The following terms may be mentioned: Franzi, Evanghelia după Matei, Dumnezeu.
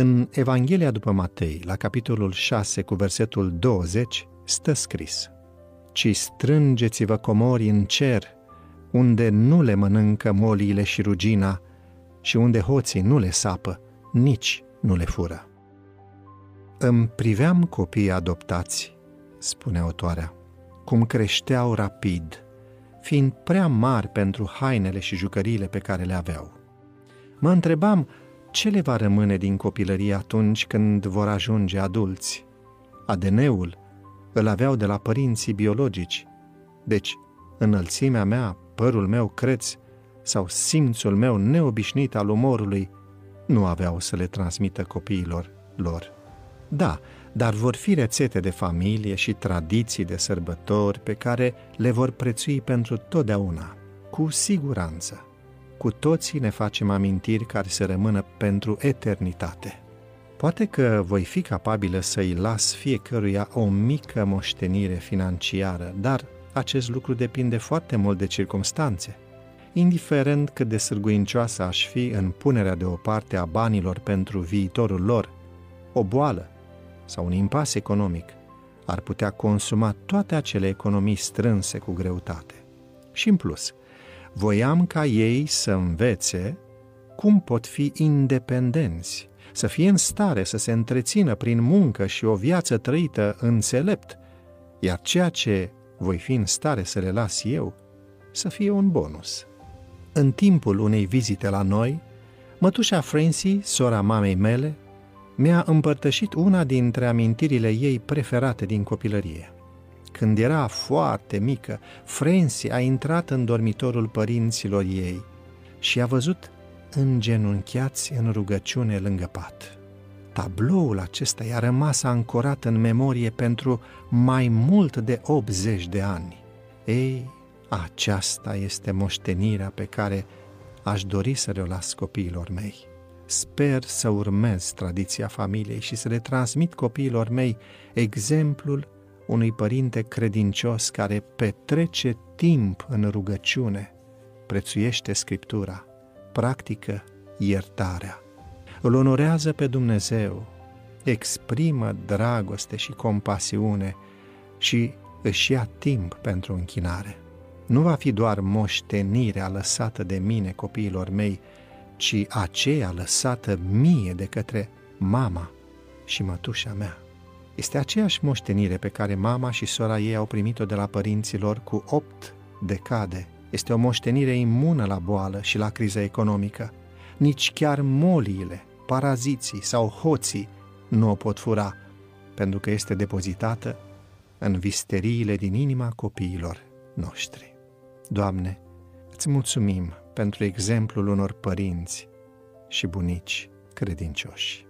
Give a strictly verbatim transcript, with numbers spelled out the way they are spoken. În Evanghelia după Matei, la capitolul șase, cu versetul douăzeci, stă scris: Ci strângeți-vă comori în cer, unde nu le mănâncă moliile și rugina, și unde hoții nu le sapă, nici nu le fură. Îmi priveam copiii adoptați, spune autoarea, cum creșteau rapid, fiind prea mari pentru hainele și jucăriile pe care le aveau. Mă întrebam ce le va rămâne din copilărie atunci când vor ajunge adulți. A D N-ul îl aveau de la părinții biologici, deci înălțimea mea, părul meu creț sau simțul meu neobișnuit al umorului nu aveau să le transmită copiilor lor. Da, dar vor fi rețete de familie și tradiții de sărbători pe care le vor prețui pentru totdeauna, cu siguranță. Cu toții ne facem amintiri care să rămână pentru eternitate. Poate că voi fi capabilă să-i las fiecăruia o mică moștenire financiară, dar acest lucru depinde foarte mult de circumstanțe. Indiferent cât de sârguincioasă aș fi în punerea deoparte a banilor pentru viitorul lor, o boală sau un impas economic ar putea consuma toate acele economii strânse cu greutate. Și în plus, voiam ca ei să învețe cum pot fi independenți, să fie în stare să se întrețină prin muncă și o viață trăită înțelept, iar ceea ce voi fi în stare să le las eu să fie un bonus. În timpul unei vizite la noi, mătușa Franzi, sora mamei mele, mi-a împărtășit una dintre amintirile ei preferate din copilărie. Când era foarte mică, Franzi a intrat în dormitorul părinților ei și a văzut îngenunchiați în rugăciune lângă pat. Tabloul acesta i-a rămas ancorat în memorie pentru mai mult de optzeci de ani. Ei, aceasta este moștenirea pe care aș dori să le-o las copiilor mei. Sper să urmez tradiția familiei și să le transmit copiilor mei exemplul unui părinte credincios care petrece timp în rugăciune, prețuiește Scriptura, practică iertarea, îl onorează pe Dumnezeu, exprimă dragoste și compasiune și își ia timp pentru închinare. Nu va fi doar moștenirea lăsată de mine copiilor mei, ci aceea lăsată mie de către mama și mătușa mea. Este aceeași moștenire pe care mama și sora ei au primit-o de la părinților cu opt decade. Este o moștenire imună la boală și la criza economică. Nici chiar moliile, paraziții sau hoții nu o pot fura, pentru că este depozitată în visteriile din inima copiilor noștri. Doamne, îți mulțumim pentru exemplul unor părinți și bunici credincioși.